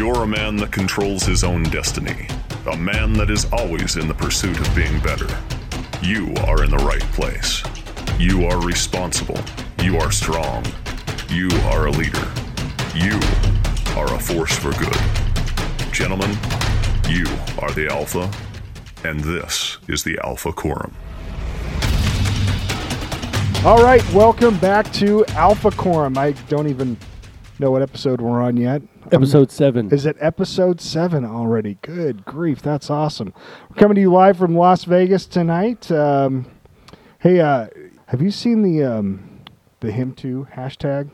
You're a man that controls his own destiny, a man that is always in the pursuit of being better. You are in the right place. You are responsible. You are strong. You are a leader. You are a force for good. Gentlemen, you are the Alpha, and this is the Alpha Quorum. All right, welcome back to Alpha Quorum. I don't even know what episode we're on yet. Episode 7. Is it episode 7 already? Good grief, that's awesome. We're coming to you live from Las Vegas tonight. Hey, have you seen the HimToo hashtag?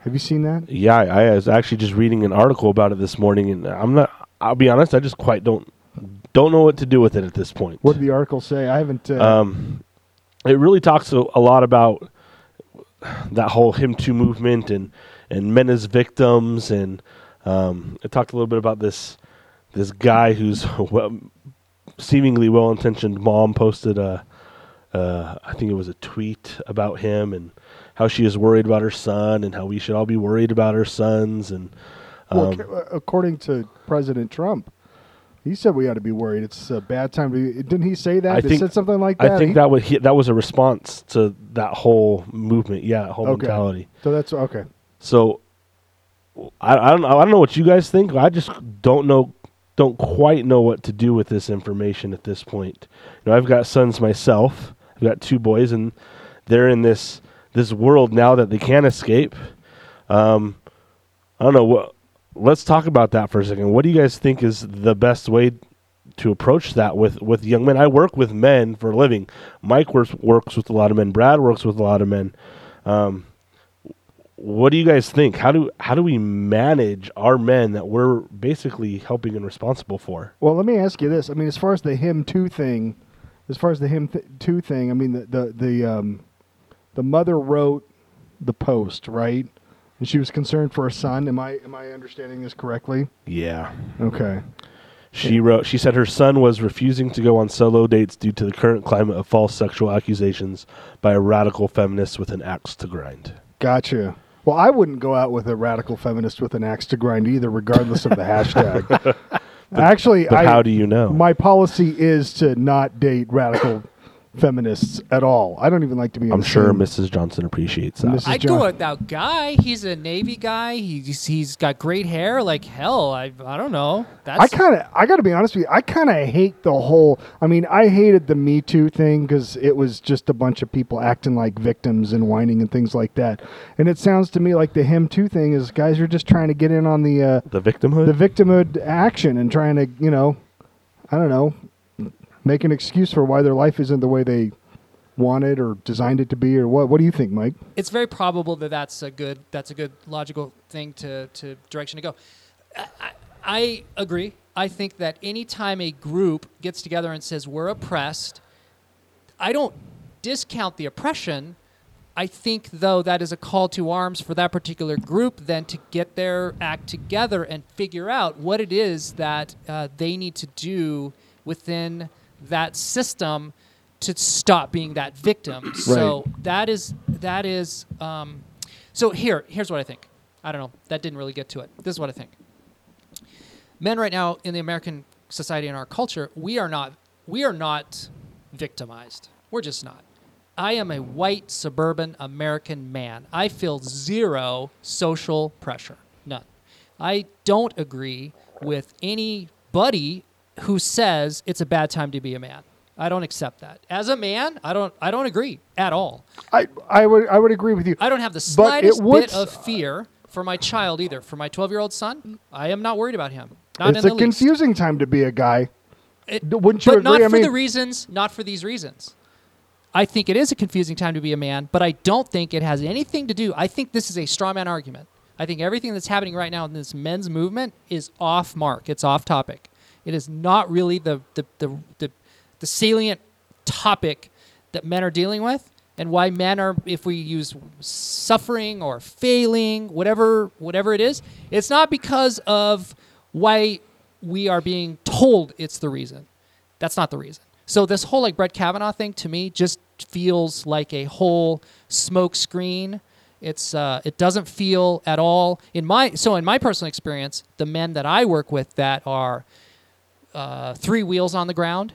Have you seen that? Yeah, I was actually just reading an article about it this morning, and I'll be honest, I just quite don't know what to do with it at this point. What did the article say? I haven't. It really talks a lot about that whole HimToo movement and men as victims, and it talked a little bit about this guy who's seemingly well-intentioned mom posted I think it was a tweet about him and how she is worried about her son and how we should all be worried about our sons. And well, according to President Trump, he said we ought to be worried. It's a bad time to be. Didn't he say that? He said something like that? I think that was a response to that whole movement. Yeah, that whole mentality. So that's okay. So I don't know what you guys think. I just don't quite know what to do with this information at this point. You know, I've got sons myself. I've got 2 boys, and they're in this world now that they can't escape. I don't know what. Let's talk about that for a second. What do you guys think is the best way to approach that with young men? I work with men for a living. Mike works with a lot of men. Brad works with a lot of men. What do you guys think? How do we manage our men that we're basically helping and responsible for? Well, let me ask you this. I mean, as far as the HimToo thing, I mean, the mother wrote the post, right? And she was concerned for her son. Am I understanding this correctly? Yeah. Okay. She said her son was refusing to go on solo dates due to the current climate of false sexual accusations by a radical feminist with an axe to grind. Gotcha. Well, I wouldn't go out with a radical feminist with an axe to grind either, regardless of the hashtag. But how do you know? My policy is to not date radical feminists at all. I don't even like to be. I'm sure Mrs. Johnson appreciates that. Mrs. I'd go with that guy. He's a Navy guy. He's got great hair. Like hell, I don't know. I got to be honest with you. I kind of hate the whole. I mean, I hated the Me Too thing because it was just a bunch of people acting like victims and whining and things like that. And it sounds to me like the HimToo thing is guys are just trying to get in on the victimhood action and trying to I don't know. Make an excuse for why their life isn't the way they want it or designed it to be, or what? What do you think, Mike? It's very probable that that's a good logical thing to direction to go. I agree. I think that any time a group gets together and says we're oppressed, I don't discount the oppression. I think, though, that is a call to arms for that particular group then to get their act together and figure out what it is that they need to do within that system to stop being that victim. Right. So that is. So here's what I think. I don't know. That didn't really get to it. This is what I think. Men right now in the American society and our culture, we are not victimized. We're just not. I am a white suburban American man. I feel zero social pressure. None. I don't agree with anybody who says it's a bad time to be a man. I don't accept that. As a man, I don't agree at all. I would agree with you. I don't have the slightest bit of fear for my child either. For my 12-year-old son, I am not worried about him. Not in the least. It's a confusing time to be a guy. Wouldn't you agree? But not for the reasons, not for these reasons. I think it is a confusing time to be a man, but I don't think it has anything to do. I think this is a straw man argument. I think everything that's happening right now in this men's movement is off mark. It's off topic. It is not really the salient topic that men are dealing with, and why men are, if we use suffering or failing, whatever it is, it's not because of why we are being told it's the reason. That's not the reason. So this whole Brett Kavanaugh thing to me just feels like a whole smokescreen It's it doesn't feel at all in my personal experience, the men that I work with that are 3 wheels on the ground.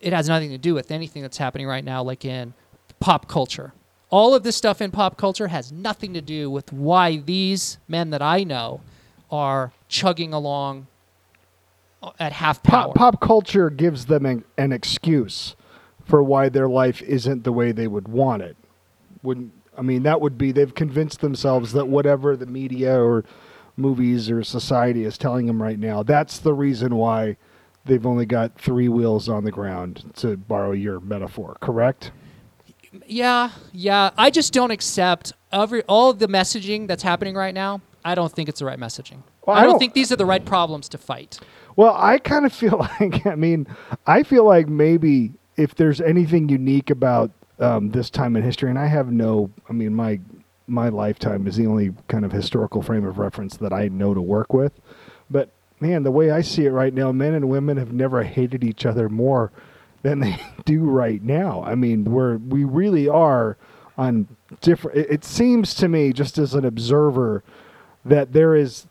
It has nothing to do with anything that's happening right now, like in pop culture. All of this stuff in pop culture has nothing to do with why these men that I know are chugging along at half power. Pop culture gives them an excuse for why their life isn't the way they would want it. That would be they've convinced themselves that whatever the media or movies or society is telling them right now, that's the reason why they've only got 3 wheels on the ground, to borrow your metaphor, correct? Yeah. I just don't accept all of the messaging that's happening right now. I don't think it's the right messaging. Well, I don't think these are the right problems to fight. Well, I kind of feel like, maybe if there's anything unique about this time in history, and my lifetime is the only kind of historical frame of reference that I know to work with. But, man, the way I see it right now, men and women have never hated each other more than they do right now. I mean, we really are on different... It seems to me, just as an observer, that there is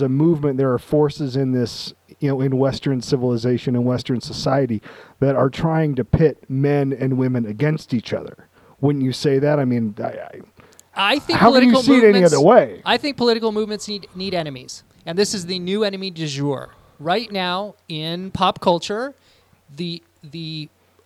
a movement, there are forces in this, in Western civilization and Western society that are trying to pit men and women against each other. Wouldn't you say that? I mean, I think how can you see it any other way? I think political movements need enemies. And this is the new enemy du jour. Right now, in pop culture, the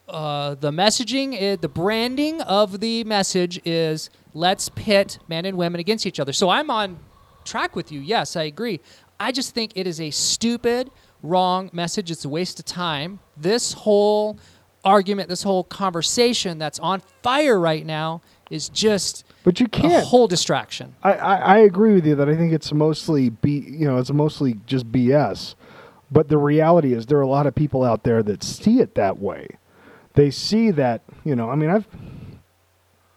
messaging, the branding of the message is, let's pit men and women against each other. So I'm on track with you. Yes, I agree. I just think it is a stupid, wrong message. It's a waste of time. This whole argument, this whole conversation that's on fire right now is just a whole distraction. I agree with you that I think it's mostly just BS. But the reality is there are a lot of people out there that see it that way. They see that,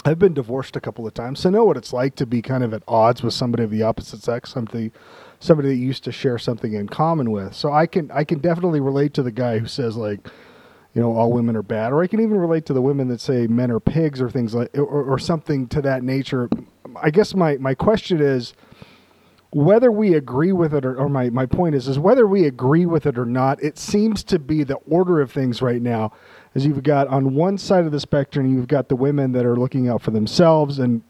I've been divorced a couple of times, so I know what it's like to be kind of at odds with somebody of the opposite sex, somebody that you used to share something in common with. So I can definitely relate to the guy who says, like, all women are bad, or I can even relate to the women that say men are pigs or things like, or something to that nature. I guess my question is whether we agree with it or my point is whether we agree with it or not, it seems to be the order of things right now. As you've got on one side of the spectrum, you've got the women that are looking out for themselves. And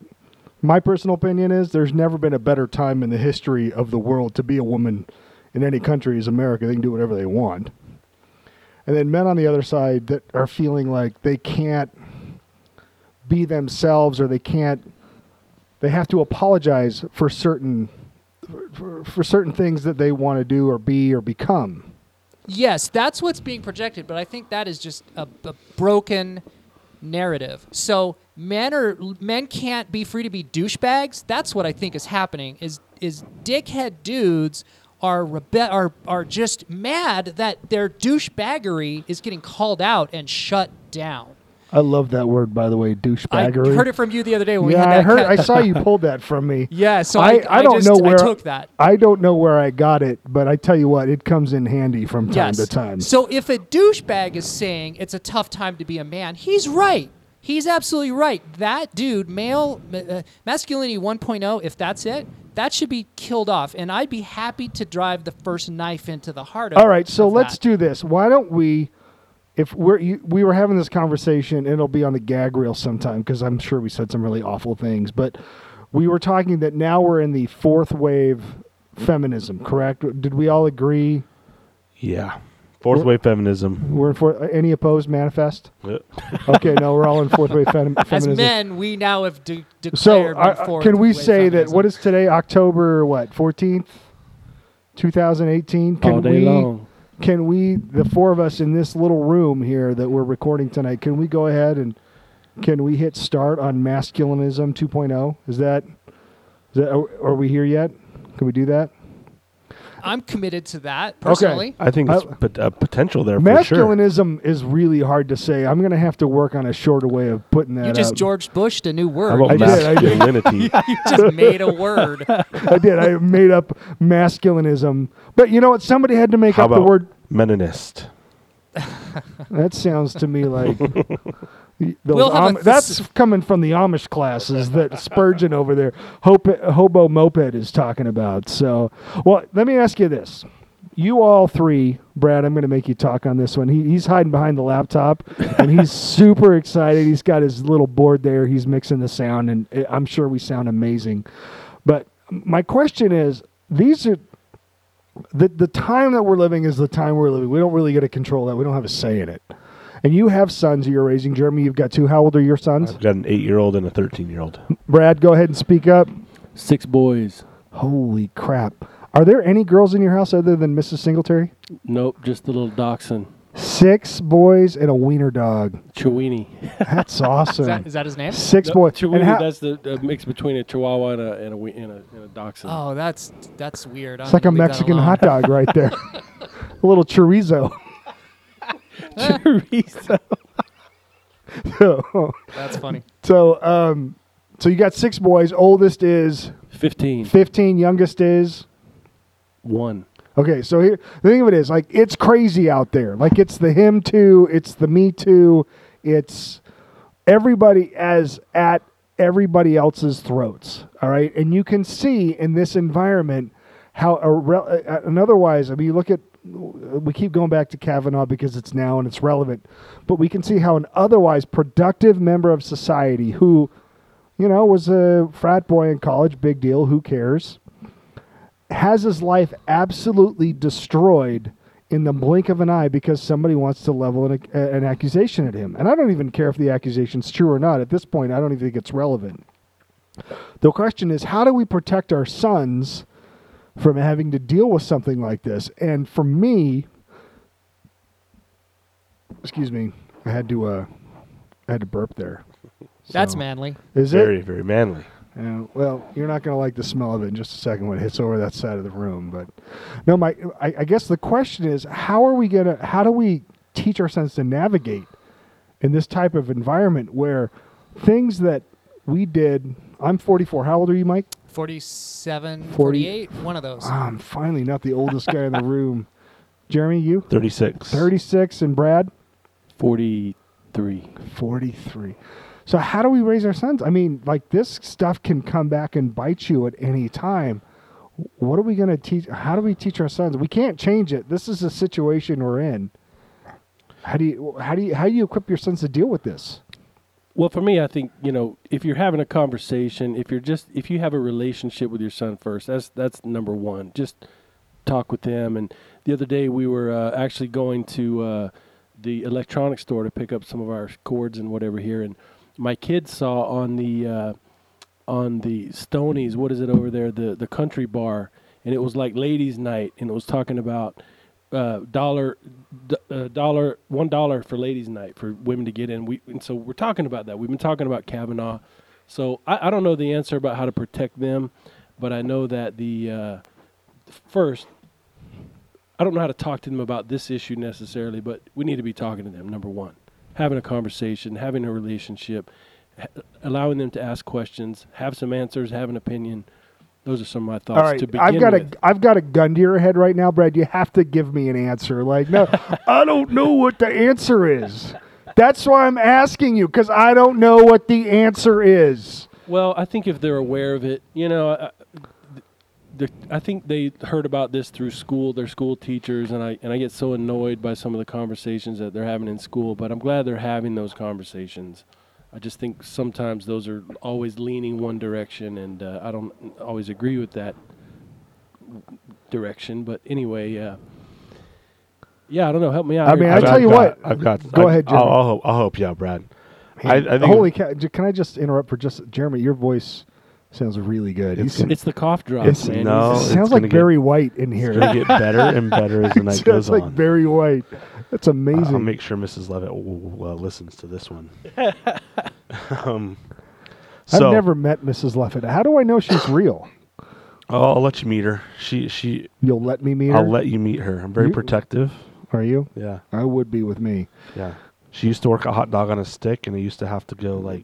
my personal opinion is there's never been a better time in the history of the world to be a woman in any country as America. They can do whatever they want. And then men on the other side that are feeling like they can't be themselves, or they have to apologize for certain things that they want to do or be or become. Yes, that's what's being projected, but I think that is just a broken narrative. So men can't be free to be douchebags. That's what I think is happening. Is dickhead dudes are just mad that their douchebaggery is getting called out and shut down. I love that word, by the way, douchebaggery. I heard it from you the other day when we had that. I saw you pulled that from me. Yeah, so I took that. I don't know where I got it, but I tell you what, it comes in handy from time to time. So if a douchebag is saying it's a tough time to be a man, he's right. He's absolutely right. That dude, male masculinity 1.0, if that's it, that should be killed off, and I'd be happy to drive the first knife into the heart of it. All right, so let's do this. Why don't we... If we were having this conversation, it'll be on the gag reel sometime, because I'm sure we said some really awful things, but we were talking that now we're in the fourth wave feminism, correct? Did we all agree? Yeah. Fourth wave feminism. We're in any opposed manifest? Yeah. Okay, no, we're all in fourth wave feminism. As men, we now have declared fourth wave. Can we say feminism. That, what is today, October, 14th, 2018? All day long. Can we, the four of us in this little room here that we're recording tonight, can we go ahead and can we hit start on masculinism 2.0? Is that are we here yet? Can we do that? I'm committed to that personally. Okay. I think there's potential there for sure. Masculinism is really hard to say. I'm going to have to work on a shorter way of putting that out. You just George Bushed a new word. How about masculinity? You just made a word. I did. I made up masculinism. But you know what? Somebody had to make up the word. Meninist. That sounds to me like... That's coming from the Amish classes that Spurgeon over there, Hobo Moped, is talking about. So, well, let me ask you this. You all three, Brad, I'm going to make you talk on this one. He's hiding behind the laptop, and he's super excited. He's got his little board there. He's mixing the sound, and I'm sure we sound amazing. But my question is, these are the time that we're living is the time we're living. We don't really get to control that. We don't have a say in it. And you have sons that you're raising. Jeremy, you've got two. How old are your sons? I've got an 8-year-old and a 13-year-old. Brad, go ahead and speak up. 6 boys. Holy crap. Are there any girls in your house other than Mrs. Singletary? Nope, just the little dachshund. 6 boys and a wiener dog. Chiweenie. That's awesome. Is that his name? 6 boys. Chiweenie, that's the mix between a chihuahua and a dachshund. Oh, that's weird. It's like a Mexican hot dog right there. A little chorizo. Chorizo. So, that's funny. So you got 6 boys. Oldest is 15. 15. Youngest is 1. Okay, so here the thing of it is, like, it's crazy out there. Like, it's the HimToo, it's the Me Too, it's everybody at everybody else's throats. All right, and you can see in this environment how and otherwise, I mean, you look at. We keep going back to Kavanaugh because it's now and it's relevant, but we can see how an otherwise productive member of society who, you know, was a frat boy in college, big deal, who cares, has his life absolutely destroyed in the blink of an eye because somebody wants to level an accusation at him. And I don't even care if the accusation's true or not. At this point, I don't even think it's relevant. The question is, how do we protect our sons from having to deal with something like this? And for me, excuse me, I had to burp there. That's so manly. Is it? Very, very manly. Well, you're not going to like the smell of it in just a second when it hits over that side of the room. But no, I guess the question is, how do we teach our sons to navigate in this type of environment where things that we did? I'm 44. How old are you, Mike? 47, 48, one of those. I'm finally not the oldest guy in the room. Jeremy, you? 36. 36, and Brad? 43. 43. So how do we raise our sons? I mean, like, this stuff can come back and bite you at any time. What are we going to teach? How do we teach our sons? We can't change it. This is the situation we're in. How do you equip your sons to deal with this? Well, for me, I think, you know, if you're having a conversation, if you have a relationship with your son first, that's number one. Just talk with them. And the other day we were actually going to the electronics store to pick up some of our cords and whatever here, and my kids saw on the Stonies, what is it over there, the country bar, and it was like ladies' night, and it was talking about $1 for ladies' night for women to get in. So we're talking about that. We've been talking about Kavanaugh. So I don't know the answer about how to protect them, but I know that first, I don't know how to talk to them about this issue necessarily, but we need to be talking to them, number one. Having a conversation, having a relationship, allowing them to ask questions, have some answers, have an opinion. Those are some of my thoughts. All right, to begin with. I've got a gun to your head right now, Brad. You have to give me an answer. Like, no, I don't know what the answer is. That's why I'm asking you, because I don't know what the answer is. Well, I think if they're aware of it, you know, I think they heard about this through school, their school teachers, and I get so annoyed by some of the conversations that they're having in school, but I'm glad they're having those conversations. I just think sometimes those are always leaning one direction, and I don't always agree with that direction. But anyway, yeah, I don't know. Help me out. I mean, I tell you what. Go ahead, Jeremy. I'll help you out, Brad. I think holy cow. Can I just interrupt for just Jeremy? Your voice sounds really good. It's the cough drops, man. No, it sounds like Barry White in here. It's going to get better and better as the night goes on. It's like Barry White. That's amazing. I'll make sure Mrs. Levitt listens to this one. I've never met Mrs. Levitt. How do I know she's real? Oh, I'll let you meet her. You'll let me meet her? I'll let you meet her. I'm very protective. Are you? Yeah. I would be with me. Yeah. She used to work a hot dog on a stick, and I used to have to go, like,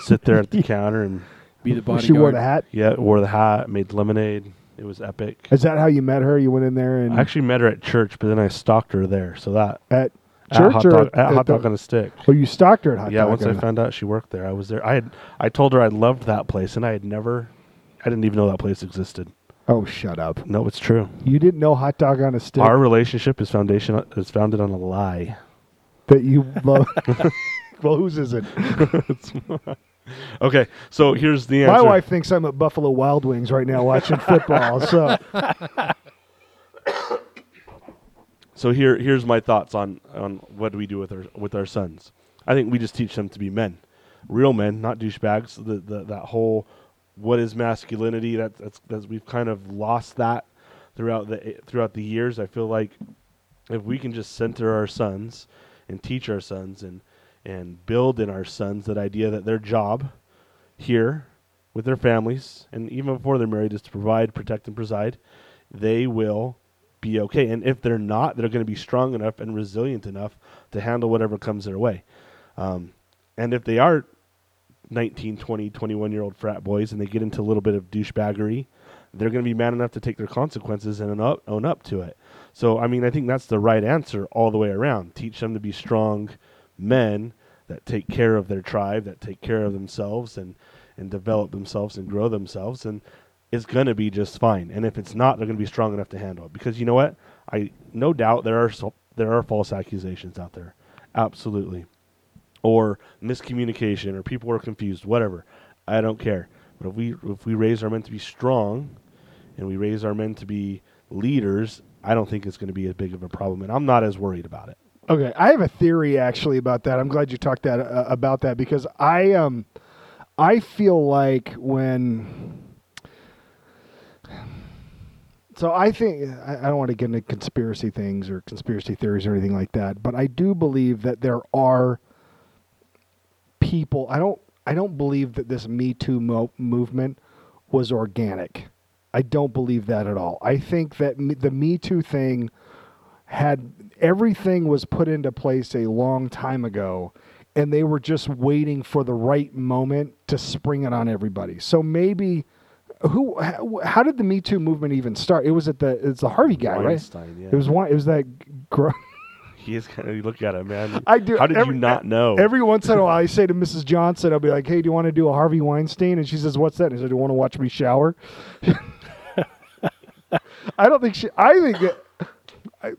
sit there at the counter and be the bodyguard. She wore the hat? Yeah, wore the hat, made lemonade. It was epic. Is that how you met her? You went in there and I actually met her at church, but then I stalked her there. So that at Church at Hot Dog on a Stick. Oh, you stalked her at Hot Dog? Yeah, once I found out she worked there, I was there. I told her I loved that place, and I didn't even know that place existed. Oh, shut up! No, it's true. You didn't know Hot Dog on a Stick. Our relationship is founded on a lie. That you love. Well, whose is it? Okay, so here's the answer. My wife thinks I'm at Buffalo Wild Wings right now watching football. So here's my thoughts on what do we do with our sons. I think we just teach them to be men, real men, not douchebags. That whole what is masculinity? That's we've kind of lost that throughout the years. I feel like if we can just center our sons and teach our sons and build in our sons that idea that their job here with their families and even before they're married is to provide, protect, and preside, they will be okay. And if they're not, they're going to be strong enough and resilient enough to handle whatever comes their way. And if they are 19, 20, 21-year-old frat boys and they get into a little bit of douchebaggery, they're going to be man enough to take their consequences and own up to it. So, I mean, I think that's the right answer all the way around. Teach them to be strong men that take care of their tribe, that take care of themselves and develop themselves and grow themselves, and it's going to be just fine. And if it's not, they're going to be strong enough to handle it. Because you know what? I no doubt there are false accusations out there. Absolutely. Or miscommunication, or people are confused, whatever. I don't care. But if we raise our men to be strong and we raise our men to be leaders, I don't think it's going to be as big of a problem, and I'm not as worried about it. Okay, I have a theory actually about that. I'm glad you talked about that, because I feel like I don't want to get into conspiracy things or conspiracy theories or anything like that, but I do believe that there are people. I don't believe that this Me Too movement was organic. I don't believe that at all. I think that the Me Too thing had everything was put into place a long time ago, and they were just waiting for the right moment to spring it on everybody. So maybe how did the Me Too movement even start? It was it's the Harvey guy, Weinstein, right? Yeah. It was that girl. He is kind of, look at him, man. I do. How did you not know? Every once in a while, I say to Mrs. Johnson, I'll be like, "Hey, do you want to do a Harvey Weinstein?" And she says, "What's that?" And I said, "Do you want to watch me shower?"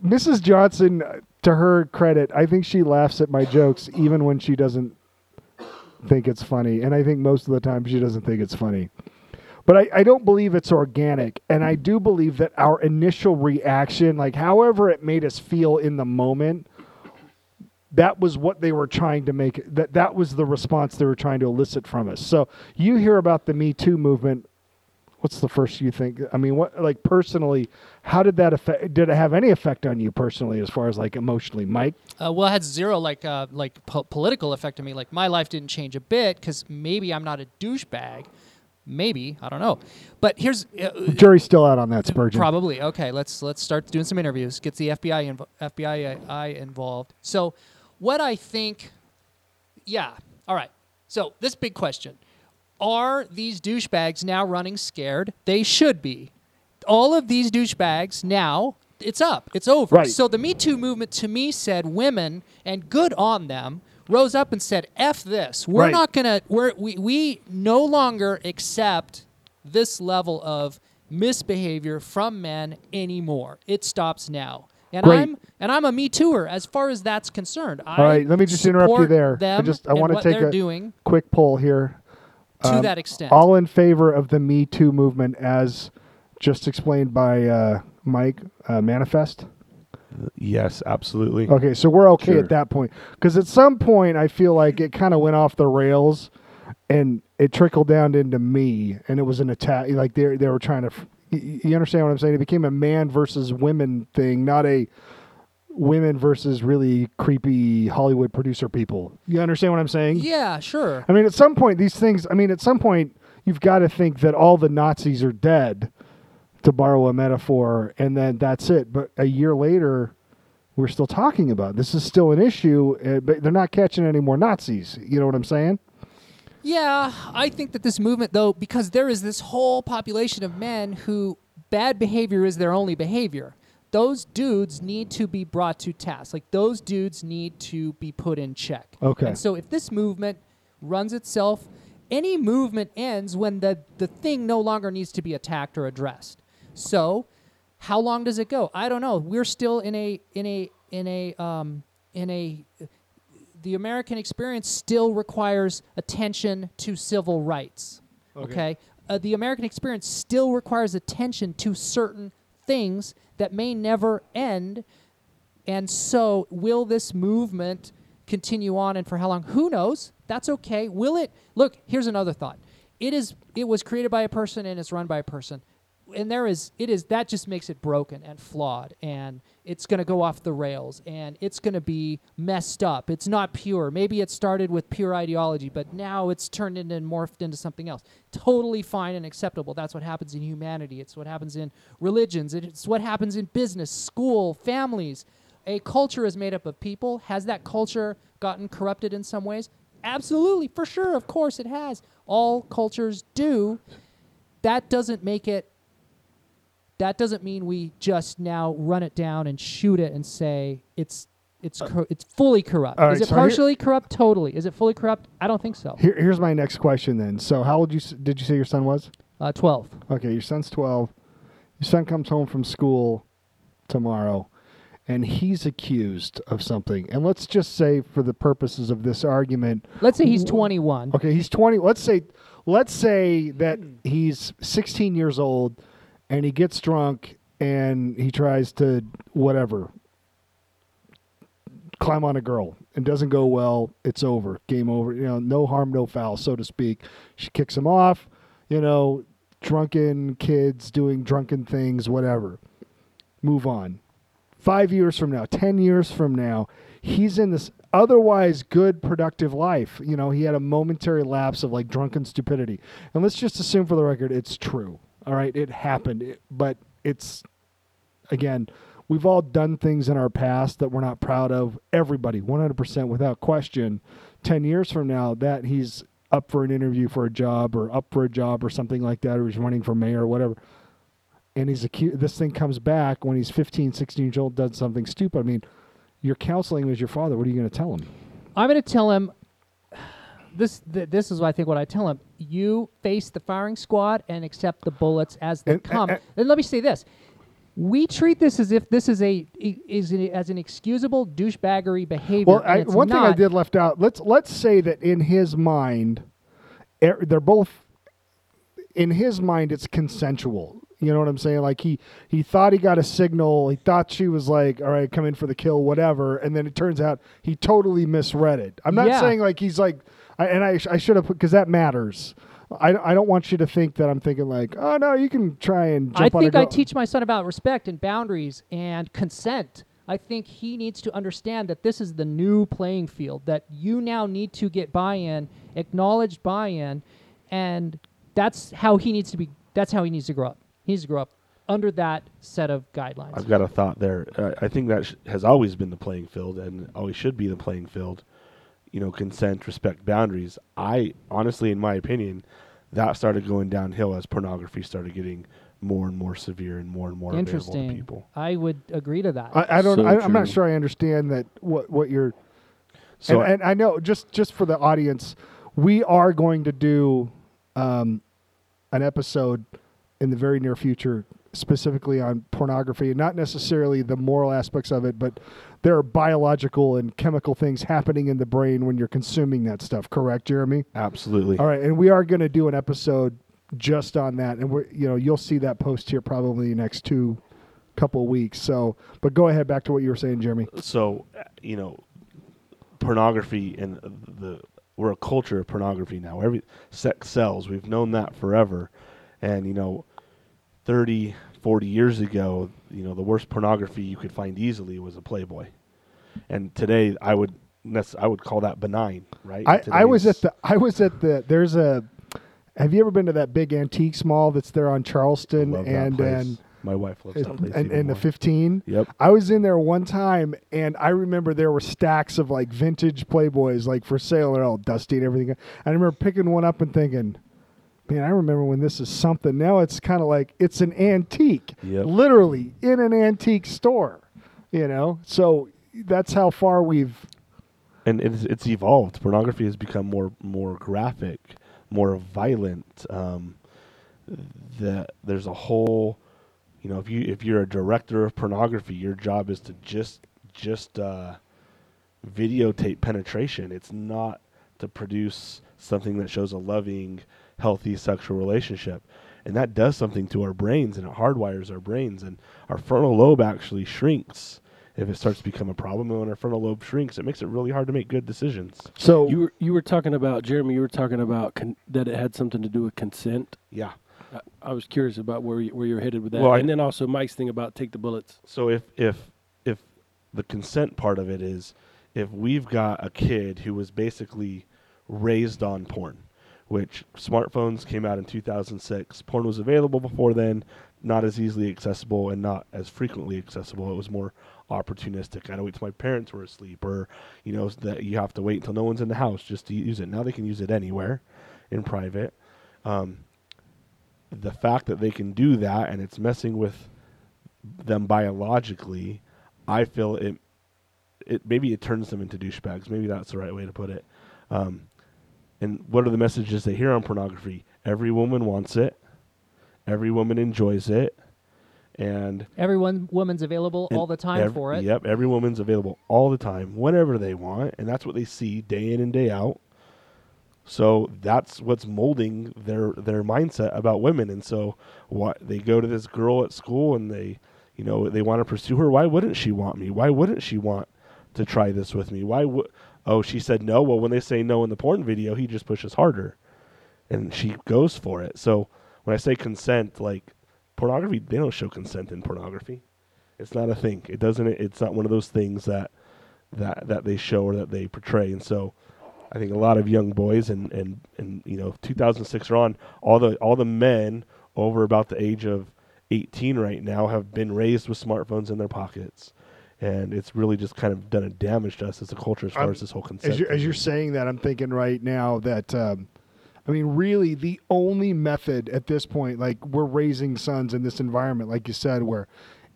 Mrs. Johnson, to her credit, I think she laughs at my jokes even when she doesn't think it's funny. And I think most of the time she doesn't think it's funny. But I don't believe it's organic. And I do believe that our initial reaction, like however it made us feel in the moment, that was what they were trying to make. That was the response they were trying to elicit from us. So you hear about the Me Too movement. What's the first you think? I mean, what, like personally, how did that affect? Did it have any effect on you personally, as far as like emotionally, Mike? Well, it had zero political effect on me. Like my life didn't change a bit because maybe I'm not a douchebag. Maybe I don't know. But here's jury's still out on that, Spurgeon. Probably okay. Let's start doing some interviews. Gets the FBI involved. So what I think, yeah, all right. So this big question. Are these douchebags now running scared? They should be. All of these douchebags now, it's up. It's over. Right. So the Me Too movement to me said women, and good on them, rose up and said, F this. We're right. not going to, we no longer accept this level of misbehavior from men anymore. It stops now. And great. I'm a Me Too-er as far as that's concerned. All right, let me just interrupt you there. I want to take a quick poll here. To that extent. All in favor of the Me Too movement as just explained by Mike Manifest? Yes, absolutely. Okay, so we're okay sure. at that point. Because at some point, I feel like it kind of went off the rails and it trickled down into me. And it was an attack. Like they were trying to... you understand what I'm saying? It became a man versus women thing, not a women versus really creepy Hollywood producer people. You understand what I'm saying? Yeah, sure. I mean, at some point, these things... I mean, at some point, you've got to think that all the Nazis are dead, to borrow a metaphor, and then that's it. But a year later, we're still talking about it. This is still an issue, but they're not catching any more Nazis. You know what I'm saying? Yeah, I think that this movement, though, because there is this whole population of men who bad behavior is their only behavior. those dudes need to be brought to task. Like, those dudes need to be put in check. Okay. And so if this movement runs itself, any movement ends when the thing no longer needs to be attacked or addressed. So how long does it go? I don't know. We're still the American experience still requires attention to civil rights. Okay. The American experience still requires attention to certain things that may never end. And so will this movement continue on, and for how long? Who knows? That's okay. Will it? Look, here's another thought. It was created by a person and it's run by a person. And that just makes it broken and flawed, and it's going to go off the rails, and it's going to be messed up. It's not pure. Maybe it started with pure ideology, but now it's turned into and morphed into something else. Totally fine and acceptable. That's what happens in humanity. It's what happens in religions. It's what happens in business, school, families. A culture is made up of people. Has that culture gotten corrupted in some ways? Absolutely, for sure. Of course it has. All cultures do. That doesn't mean we just now run it down and shoot it and say it's fully corrupt. Right, is it partially corrupt? Totally. Is it fully corrupt? I don't think so. Here's my next question then. So how old did you say your son was? 12. Okay, your son's 12. Your son comes home from school tomorrow, and he's accused of something. And let's just say, for the purposes of this argument, let's say he's 21. Okay, he's 20. Let's say that he's 16 years old. And he gets drunk, and he tries to, whatever, climb on a girl. It doesn't go well. It's over. Game over. You know, no harm, no foul, so to speak. She kicks him off. You know, drunken kids doing drunken things, whatever. Move on. 5 years from now, 10 years from now, he's in this otherwise good, productive life. You know, he had a momentary lapse of, like, drunken stupidity. And let's just assume for the record it's true. All right, it happened, but it's, again, we've all done things in our past that we're not proud of. Everybody, 100%, without question, 10 years from now, that he's up for an interview for a job or up for a job or something like that, or he's running for mayor or whatever, and he's this thing comes back when he's 15, 16 years old, does something stupid. I mean, you're counseling with your father. What are you going to tell him? I'm going to tell him, this is what I think. What I tell him: you face the firing squad and accept the bullets as they come. And let me say this: we treat this as if this is as an excusable douchebaggery behavior. Well, one thing I did left out. Let's say that in his mind, they're both. In his mind, it's consensual. You know what I'm saying? Like he thought he got a signal. He thought she was like, all right, come in for the kill, whatever. And then it turns out he totally misread it. I'm not saying like he's like. I should have put, because that matters. I don't want you to think that I'm thinking like, oh, no, you can try and jump on a girl. I teach my son about respect and boundaries and consent. I think he needs to understand that this is the new playing field, that you now need to get buy-in, acknowledged buy-in, and that's how he needs to grow up. He needs to grow up under that set of guidelines. I've got a thought there. I think that has always been the playing field and always should be the playing field. You know, consent, respect, boundaries. I honestly, in my opinion, that started going downhill as pornography started getting more and more severe and more available to people. I would agree to that. I'm not sure I understand that. What you're. So and I know just for the audience, we are going to do an episode in the very near future specifically on pornography, and not necessarily the moral aspects of it, but there are biological and chemical things happening in the brain when you're consuming that stuff. Correct, Jeremy? Absolutely. All right, and we are going to do an episode just on that, and you'll see that post here probably the next couple of weeks. So, but go ahead back to what you were saying, Jeremy. So, you know, pornography and we're a culture of pornography now. Every sex sells. We've known that forever, and 30, 40 years ago, the worst pornography you could find easily was a Playboy. And today I would call that benign, right? I was at the there's a, have you ever been to that big antiques mall that's there on Charleston? Love and that place. And my wife loves that place. And the 15? Yep. I was in there one time, and I remember there were stacks of like vintage Playboys like for sale. They're all dusty and everything. I remember picking one up and thinking, man, I remember when this is something. Now it's kind of like it's an antique, literally in an antique store, you know? So that's how far we've... And it's evolved. Pornography has become more graphic, more violent. There's a whole, you know, if you're a director of pornography, your job is to just videotape penetration. It's not to produce something that shows a loving, healthy sexual relationship. And that does something to our brains, and it hardwires our brains, and our frontal lobe actually shrinks if it starts to become a problem. And when our frontal lobe shrinks, it makes it really hard to make good decisions. So you were talking about, Jeremy, that it had something to do with consent. Yeah. I was curious about where you're headed with that. Well, and then also Mike's thing about take the bullets. So if the consent part of it is, if we've got a kid who was basically raised on porn, which smartphones came out in 2006. Porn was available before then, not as easily accessible and not as frequently accessible. It was more opportunistic. I had to wait till my parents were asleep, or, you know, that you have to wait until no one's in the house just to use it. Now they can use it anywhere in private. The fact that they can do that and it's messing with them biologically, I feel it maybe it turns them into douchebags. Maybe that's the right way to put it. And what are the messages they hear on pornography? Every woman wants it. Every woman enjoys it. And every woman's available all the time for it. Yep, every woman's available all the time, whenever they want, and that's what they see day in and day out. So that's what's molding their mindset about women. And so what they go to this girl at school and they want to pursue her. Why wouldn't she want me? Why wouldn't she want to try this with me? Why would? Oh, she said no. Well, when they say no in the porn video, he just pushes harder, and she goes for it. So when I say consent, like, pornography, they don't show consent in pornography. It's not a thing. It doesn't. It's not one of those things that they show or that they portray. And so, I think a lot of young boys and you know, 2006 or on, all the men over about the age of 18 right now have been raised with smartphones in their pockets, and it's really just kind of done a damage to us as a culture as far as this whole consent. As you're saying that, I'm thinking right now that. I mean, really, the only method at this point, like, we're raising sons in this environment, like you said, where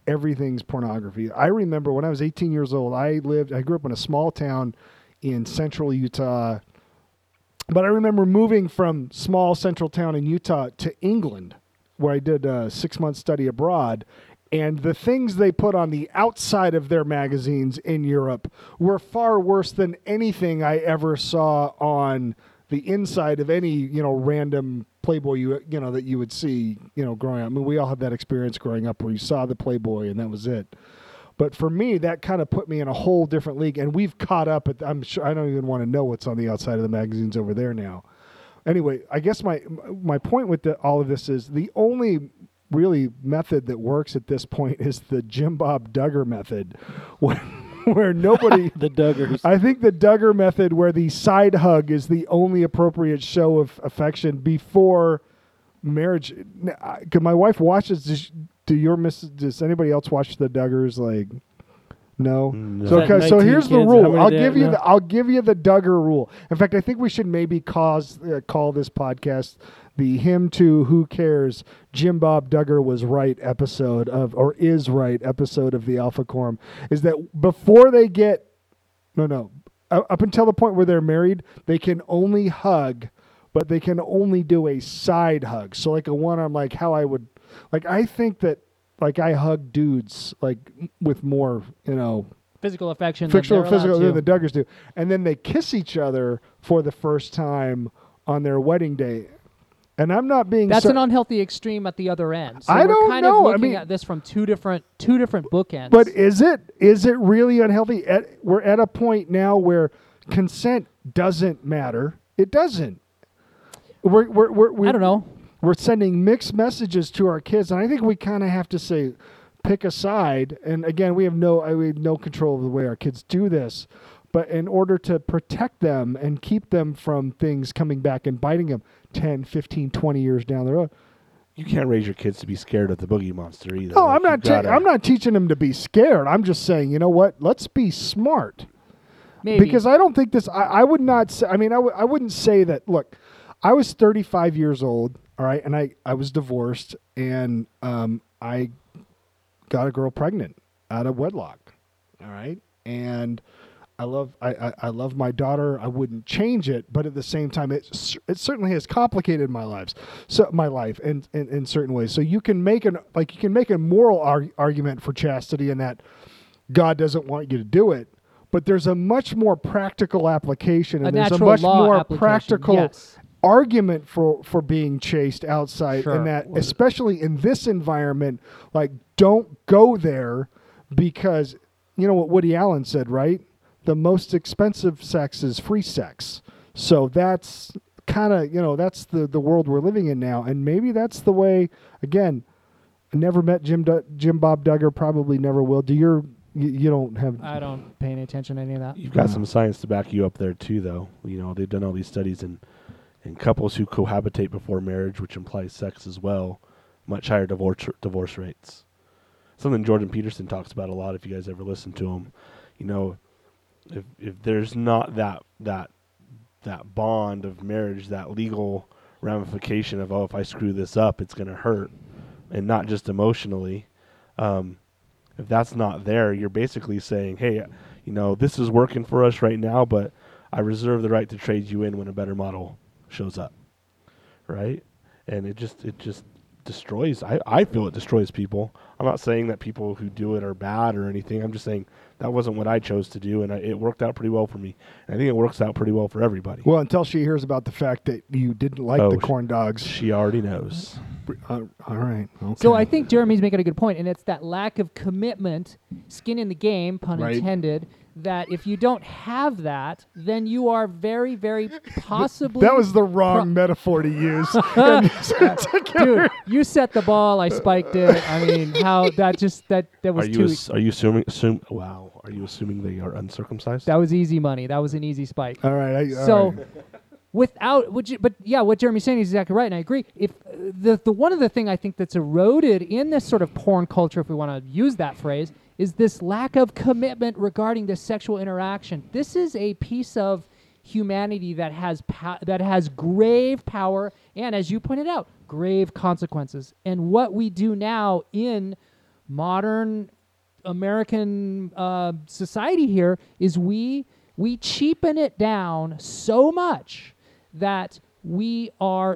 everything's pornography. I remember when I was 18 years old, I grew up in a small town in central Utah. But I remember moving from small central town in Utah to England, where I did a 6-month study abroad. And the things they put on the outside of their magazines in Europe were far worse than anything I ever saw on the inside of any, you know, random Playboy, you know, that you would see, you know, growing up. I mean, we all had that experience growing up where you saw the Playboy and that was it. But for me, that kind of put me in a whole different league. And we've caught up. I'm sure I don't even want to know what's on the outside of the magazines over there now. Anyway, I guess my point with all of this is the only really method that works at this point is the Jim Bob Duggar method. Where nobody... the Duggars. I think the Duggar method, where the side hug is the only appropriate show of affection before marriage. Because my wife watches... Does anybody else watch the Duggars? Like, no. So here's the rule. I'll give you the Duggar rule. In fact, I think we should maybe call this podcast the HimToo Who Cares Jim Bob Duggar Was Right episode of, or Is Right episode of the Alpha Quorum, is that before they get, up until the point where they're married, they can only hug, but they can only do a side hug. So like a one arm, like how I would, like I think that, like I hug dudes like with more, you know, physical affection, physical than the Duggars do. And then they kiss each other for the first time on their wedding day. And I'm not being... That's an unhealthy extreme at the other end. So I don't know. We're kind of looking at this from two different bookends. But is it really unhealthy? We're at a point now where consent doesn't matter. It doesn't. I don't know. We're sending mixed messages to our kids, and I think we kind of have to say, pick a side. And again, we have no control of the way our kids do this. But in order to protect them and keep them from things coming back and biting them 10, 15, 20 years down the road. You can't raise your kids to be scared of the boogie monster either. No, I'm not teaching them to be scared. I'm just saying, you know what? Let's be smart. Maybe. Because I don't think this, I wouldn't say that, look, I was 35 years old All right. And I was divorced, and I got a girl pregnant out of wedlock. All right. And I love my daughter. I wouldn't change it, but at the same time, it certainly has complicated my lives. So my life in certain ways. So you can make a moral argument for chastity in that God doesn't want you to do it, but there's a much more practical application, and there's a much more practical argument for being chaste outside, and that especially in this environment, like, don't go there, because you know what Woody Allen said, right? The most expensive sex is free sex. So that's kind of, that's the world we're living in now. And maybe that's the way, again, I never met Jim Bob Duggar, probably never will. Do you don't have... I don't pay any attention to any of that. You've got some science to back you up there too, though. They've done all these studies in couples who cohabitate before marriage, which implies sex as well, much higher divorce rates. Something Jordan Peterson talks about a lot, if you guys ever listen to him. If there's not that bond of marriage, that legal ramification of, if I screw this up, it's going to hurt, and not just emotionally. If that's not there, you're basically saying, hey, this is working for us right now, but I reserve the right to trade you in when a better model shows up, right? And it just destroys. I feel it destroys people. I'm not saying that people who do it are bad or anything. I'm just saying that wasn't what I chose to do, and it worked out pretty well for me. And I think it works out pretty well for everybody. Well, until she hears about the fact that you didn't like the corn dogs. She already knows. All right. Okay. So I think Jeremy's making a good point, and it's that lack of commitment, skin in the game, pun intended, that if you don't have that, then you are very, very possibly... That was the wrong metaphor to use. Dude, you set the ball, I spiked it. I mean, how that just... That was too... Are you assuming... Wow. Are you assuming they are uncircumcised? That was easy money. That was an easy spike. All right. What Jeremy's saying is exactly right, and I agree. If the one other thing I think that's eroded in this sort of porn culture, if we want to use that phrase, is this lack of commitment regarding the sexual interaction. This is a piece of humanity that has grave power, and as you pointed out, grave consequences. And what we do now in modern American society here is we cheapen it down so much that we are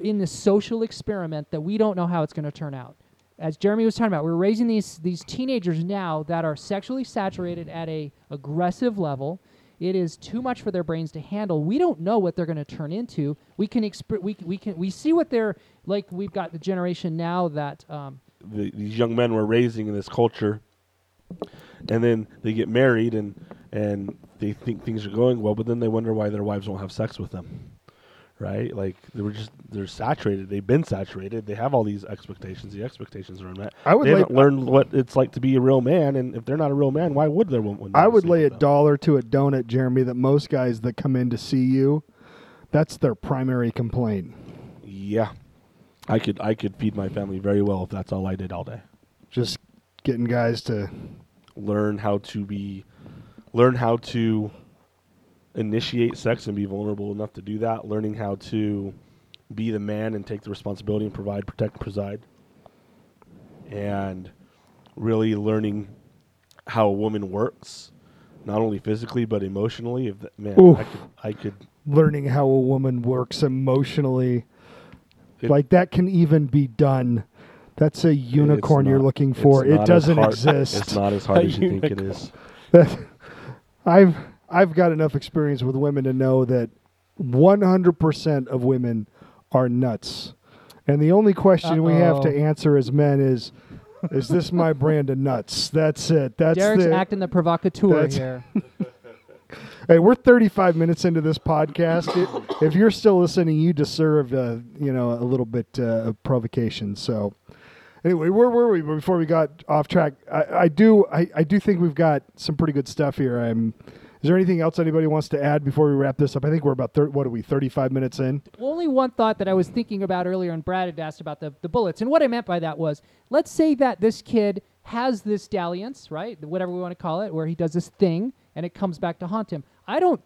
in this social experiment that we don't know how it's going to turn out. As Jeremy was talking about, we're raising these teenagers now that are sexually saturated at an aggressive level. It is too much for their brains to handle. We don't know what they're going to turn into. We see what they're like. We've got the generation now that these young men we're raising in this culture, and then they get married and they think things are going well, but then they wonder why their wives won't have sex with them, right? Like they're saturated. They've been saturated. They have all these expectations. The expectations are unmet. They haven't learned what it's like to be a real man, and if they're not a real man, why would there? I would lay a dollar to a donut, Jeremy, that most guys that come in to see you, that's their primary complaint. Yeah, I could feed my family very well if that's all I did all day. Just getting guys to learn how to initiate sex and be vulnerable enough to do that, learning how to be the man and take the responsibility and provide, protect, preside, and really learning how a woman works, not only physically but emotionally. I could learning how a woman works emotionally. That can even be done. That's a unicorn you're looking for. It doesn't exist. It's not as hard as you think it is. I've got enough experience with women to know that 100% of women are nuts. And the only question we have to answer as men is this my brand of nuts? That's it. That's Derek's acting the provocateur here. Hey, we're 35 minutes into this podcast. If you're still listening, you deserve a little bit of provocation. So anyway, where were we before we got off track? I do think we've got some pretty good stuff here. Is there anything else anybody wants to add before we wrap this up? I think we're about 35 minutes in? Only one thought that I was thinking about earlier, and Brad had asked about the bullets. And what I meant by that was, let's say that this kid has this dalliance, right? Whatever we want to call it, where he does this thing and it comes back to haunt him. I don't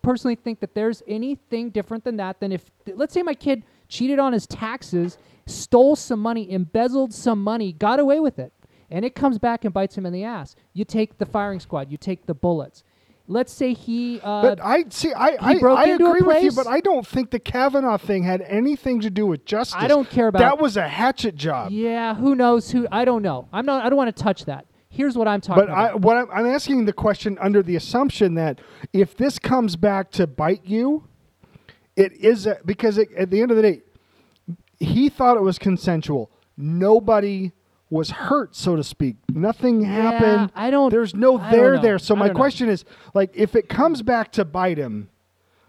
personally think that there's anything different than that. Than if, let's say my kid cheated on his taxes, stole some money, embezzled some money, got away with it. And it comes back and bites him in the ass. You take the firing squad. You take the bullets. Let's say he but I see. I agree with you, but I don't think the Kavanaugh thing had anything to do with justice. I don't care about that. Was a hatchet job. Yeah, who knows? I don't know. I don't want to touch that. Here's what I'm talking about. But I'm asking the question under the assumption that if this comes back to bite you, it is because at the end of the day, he thought it was consensual. Nobody was hurt, so to speak. Nothing happened. There's no there there. So my question is, like, if it comes back to bite him,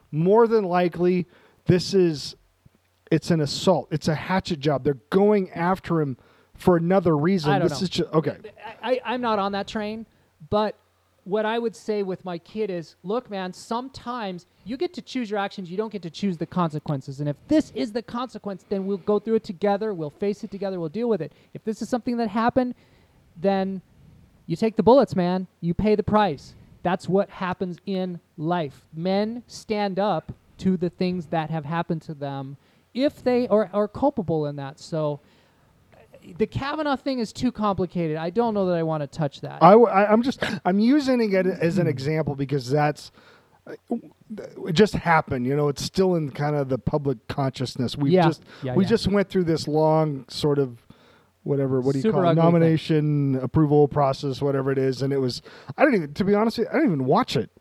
more than likely, it's an assault. It's a hatchet job. They're going after him for another reason. This is just, okay. I'm not on that train, but what I would say with my kid is, look, man, sometimes you get to choose your actions. You don't get to choose the consequences. And if this is the consequence, then we'll go through it together. We'll face it together. We'll deal with it. If this is something that happened, then you take the bullets, man. You pay the price. That's what happens in life. Men stand up to the things that have happened to them if they are culpable in that. So the Kavanaugh thing is too complicated. I don't know that I want to touch that. I'm using it as an example because that's... It just happened, you know. It's still in kind of the public consciousness. We just went through this long sort of whatever. What do you call it? Nomination thing. Approval process, whatever it is. And it was. To be honest with you, I didn't even watch it.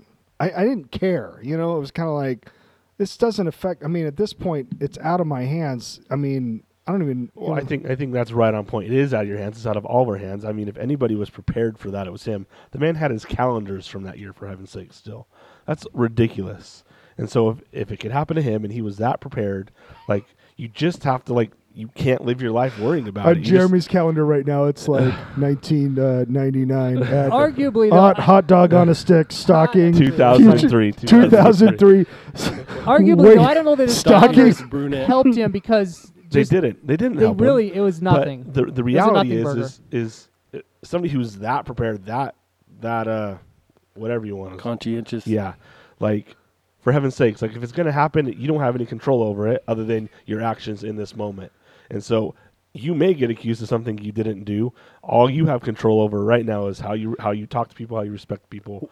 I didn't care. You know, it was kind of like this doesn't affect. I mean, at this point, it's out of my hands. I mean, I don't even. Well, I think that's right on point. It is out of your hands. It's out of all of our hands. I mean, if anybody was prepared for that, it was him. The man had his calendars from that year, for heaven's sake, still. That's ridiculous. And so if it could happen to him and he was that prepared, like, you just have to, like, you can't live your life worrying about it. On Jeremy's calendar right now, it's like 1999. Arguably. Hot dog on a stick, stocking. 2003. Arguably, wait, no, I don't know that his stockings helped him because... They didn't help him. It was nothing. But the reality is somebody who's that prepared, that whatever you want. Conscientious. Yeah. Like, for heaven's sakes, like, if it's going to happen, you don't have any control over it other than your actions in this moment. And so you may get accused of something you didn't do. All you have control over right now is how you talk to people, how you respect people.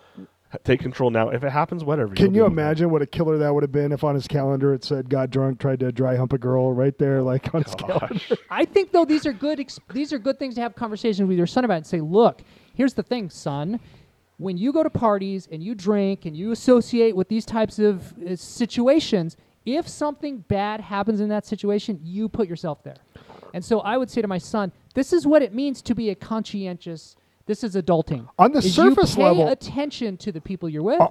Take control now. If it happens, whatever. Can you imagine what a killer that would have been if on his calendar it said, got drunk, tried to dry hump a girl right there, like on his calendar? I think, though, these are good things to have conversations with your son about and say, look, here's the thing, son. When you go to parties and you drink and you associate with these types of situations, if something bad happens in that situation, you put yourself there. And so I would say to my son, this is what it means to be a conscientious. This is adulting. On the surface level, pay attention to the people you're with,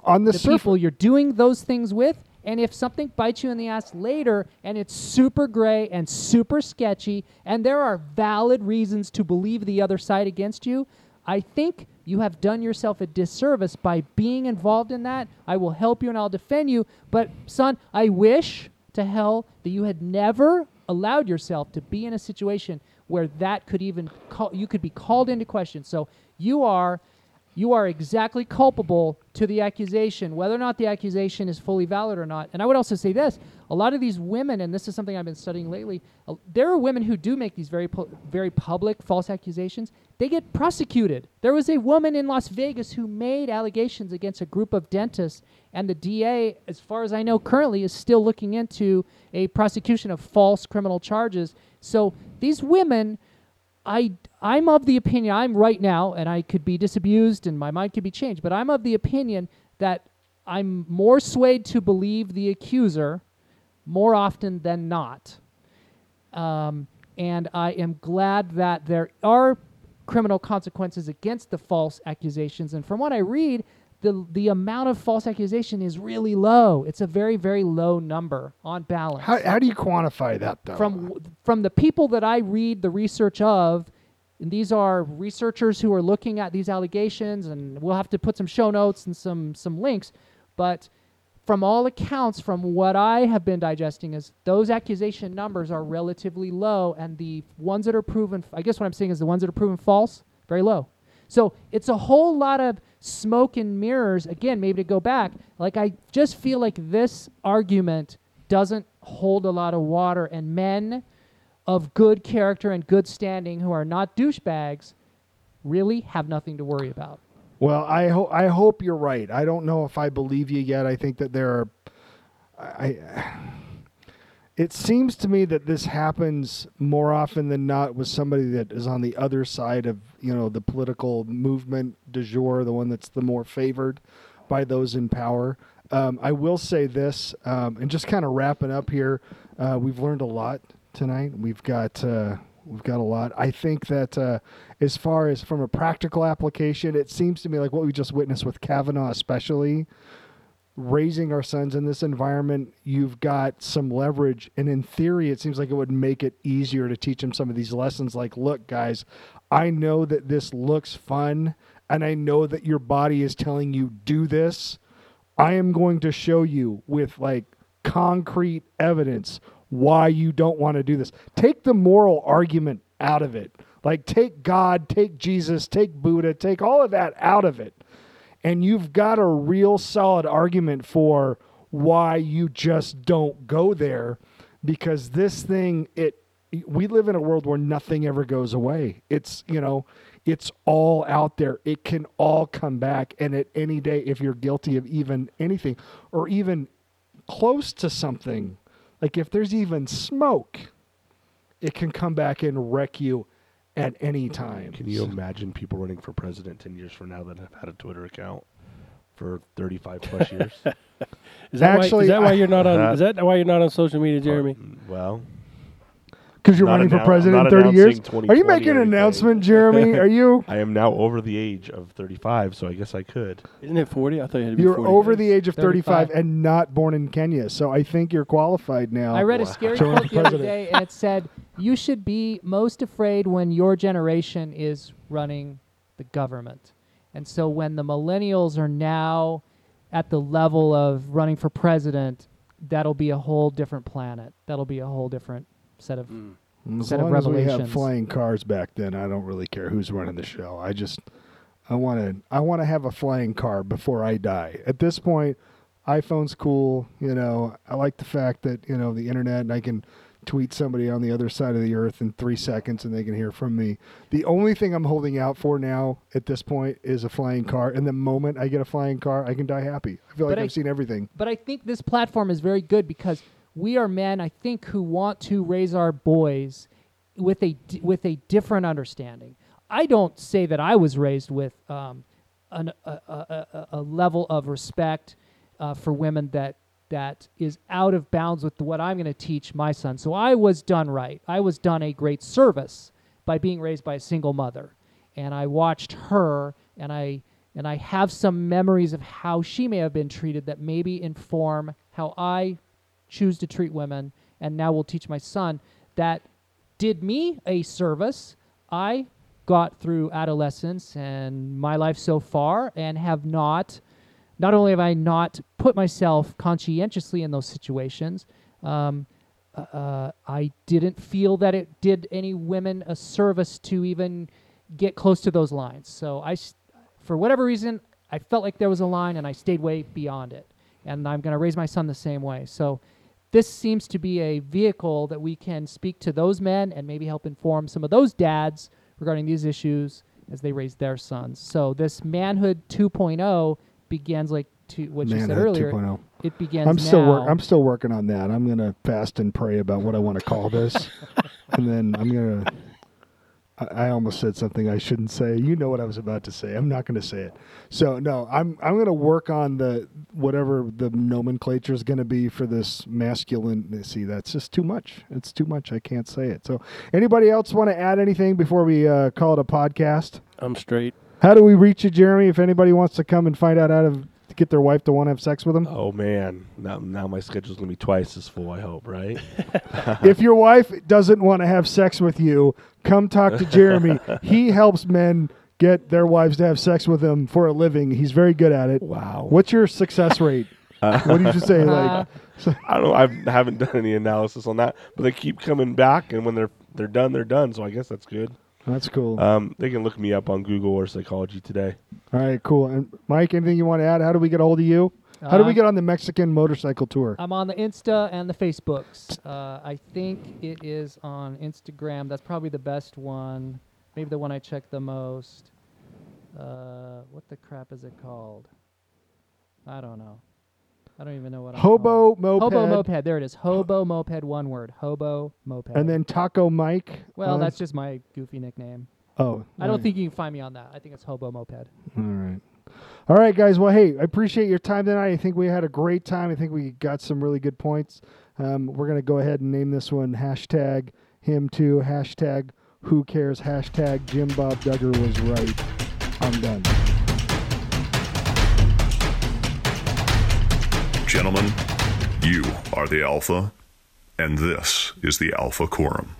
people you're doing those things with, and if something bites you in the ass later and it's super gray and super sketchy and there are valid reasons to believe the other side against you, I think you have done yourself a disservice by being involved in that. I will help you and I'll defend you. But, son, I wish to hell that you had never allowed yourself to be in a situation where that could you could be called into question. So you are exactly culpable to the accusation, whether or not the accusation is fully valid or not. And I would also say this, a lot of these women, and this is something I've been studying lately, there are women who do make these very public false accusations. They get prosecuted. There was a woman in Las Vegas who made allegations against a group of dentists, and the DA, as far as I know currently, is still looking into a prosecution of false criminal charges. So these women... I'm of the opinion, I'm right now, and I could be disabused and my mind could be changed, but I'm of the opinion that I'm more swayed to believe the accuser more often than not. And I am glad that there are criminal consequences against the false accusations. And from what I read, the amount of false accusation is really low. It's a very, very low number on balance. How do you quantify that, though? From the people that I read the research of, and these are researchers who are looking at these allegations, and we'll have to put some show notes and some links, but from all accounts, from what I have been digesting, is those accusation numbers are relatively low, and the ones that are proven, I guess what I'm saying is the ones that are proven false, very low. So it's a whole lot of smoke and mirrors. Again, maybe to go back, like I just feel like this argument doesn't hold a lot of water, and men of good character and good standing who are not douchebags really have nothing to worry about. Well, I hope you're right. I don't know if I believe you yet. I think that there are... It seems to me that this happens more often than not with somebody that is on the other side of, you know, the political movement du jour, the one that's the more favored by those in power. I will say this, and just kind of wrapping up here, we've learned a lot tonight. We've got a lot. I think that as far as from a practical application, it seems to me like what we just witnessed with Kavanaugh especially, raising our sons in this environment, you've got some leverage. And in theory, it seems like it would make it easier to teach them some of these lessons. Like, look, guys, I know that this looks fun, and I know that your body is telling you do this. I am going to show you with, like, concrete evidence why you don't want to do this. Take the moral argument out of it. Like, take God, take Jesus, take Buddha, take all of that out of it. And you've got a real solid argument for why you just don't go there, because this thing, we live in a world where nothing ever goes away. It's, you know, it's all out there. It can all come back. And at any day, if you're guilty of even anything or even close to something, like if there's even smoke, it can come back and wreck you at any time. Can you imagine people running for president 10 years from now that have had a Twitter account for 35 plus years? Is that why you're not on social media, Jeremy? Well, because you're running for president in 30 years. Are you making an announcement, Jeremy? Are you? I am now over the age of 35, so I guess I could. Isn't it 40? I thought you had to be 40. You're over the age of 35 and not born in Kenya, so I think you're qualified now. I read a scary quote the other day, and it said, "You should be most afraid when your generation is running the government." And so when the millennials are now at the level of running for president, that'll be a whole different planet. That'll be a whole different set of revelations. As we have flying cars back then, I don't really care who's running the show. I want to have a flying car before I die. At this point, iPhone's cool. You know, I like the fact that, you know, the internet, and I can tweet somebody on the other side of the earth in 3 seconds and they can hear from me. The only thing I'm holding out for now at this point is a flying car. And the moment I get a flying car, I can die happy. I feel I've seen everything. But I think this platform is very good because we are men, I think, who want to raise our boys with a different understanding. I don't say that I was raised with a level of respect for women that is out of bounds with what I'm going to teach my son. So I was done right. I was done a great service by being raised by a single mother. And I watched her, and I have some memories of how she may have been treated that maybe inform how I choose to treat women, and now will teach my son that did me a service. I got through adolescence and my life so far and have not only have I not put myself conscientiously in those situations, I didn't feel that it did any women a service to even get close to those lines. So I, for whatever reason, I felt like there was a line and I stayed way beyond it. And I'm going to raise my son the same way. So this seems to be a vehicle that we can speak to those men and maybe help inform some of those dads regarding these issues as they raise their sons. So this manhood 2.0 begins like what you said earlier. 2.0. It begins now. I'm still working on that. I'm going to fast and pray about what I want to call this. And then I'm going to... I almost said something I shouldn't say. You know what I was about to say. I'm not going to say it. So no, I'm going to work on the whatever the nomenclature is going to be for this masculine. See, that's just too much. It's too much. I can't say it. So anybody else want to add anything before we call it a podcast? I'm straight. How do we reach you, Jeremy? If anybody wants to come and find out how to get their wife to want to have sex with them? Oh, man. Now my schedule's going to be twice as full, I hope, right? If your wife doesn't want to have sex with you, come talk to Jeremy. He helps men get their wives to have sex with them for a living. He's very good at it. Wow. What's your success rate? What did you say? I don't know. I haven't done any analysis on that, but they keep coming back, and when they're done, they're done, so I guess that's good. That's cool. They can look me up on Google or Psychology Today. All right, cool. And Mike, anything you want to add? How do we get a hold of you? How do we get on the Mexican motorcycle tour? I'm on the Insta and the Facebooks. I think it is on Instagram. That's probably the best one. Maybe the one I check the most. What the crap is it called? I don't know. I don't even know what I'm Hobo Moped. Hobo Moped. There it is. Hobo Moped, one word. Hobo Moped. And then Taco Mike. Well, that's just my goofy nickname. Oh. I don't think you can find me on that. I think it's Hobo Moped. All right. All right, guys. Well, hey, I appreciate your time tonight. I think we had a great time. I think we got some really good points. We're going to go ahead and name this one hashtag HimToo, hashtag Who Cares, hashtag Jim Bob Duggar was right. I'm done. Gentlemen, you are the Alpha, and this is the Alpha Quorum.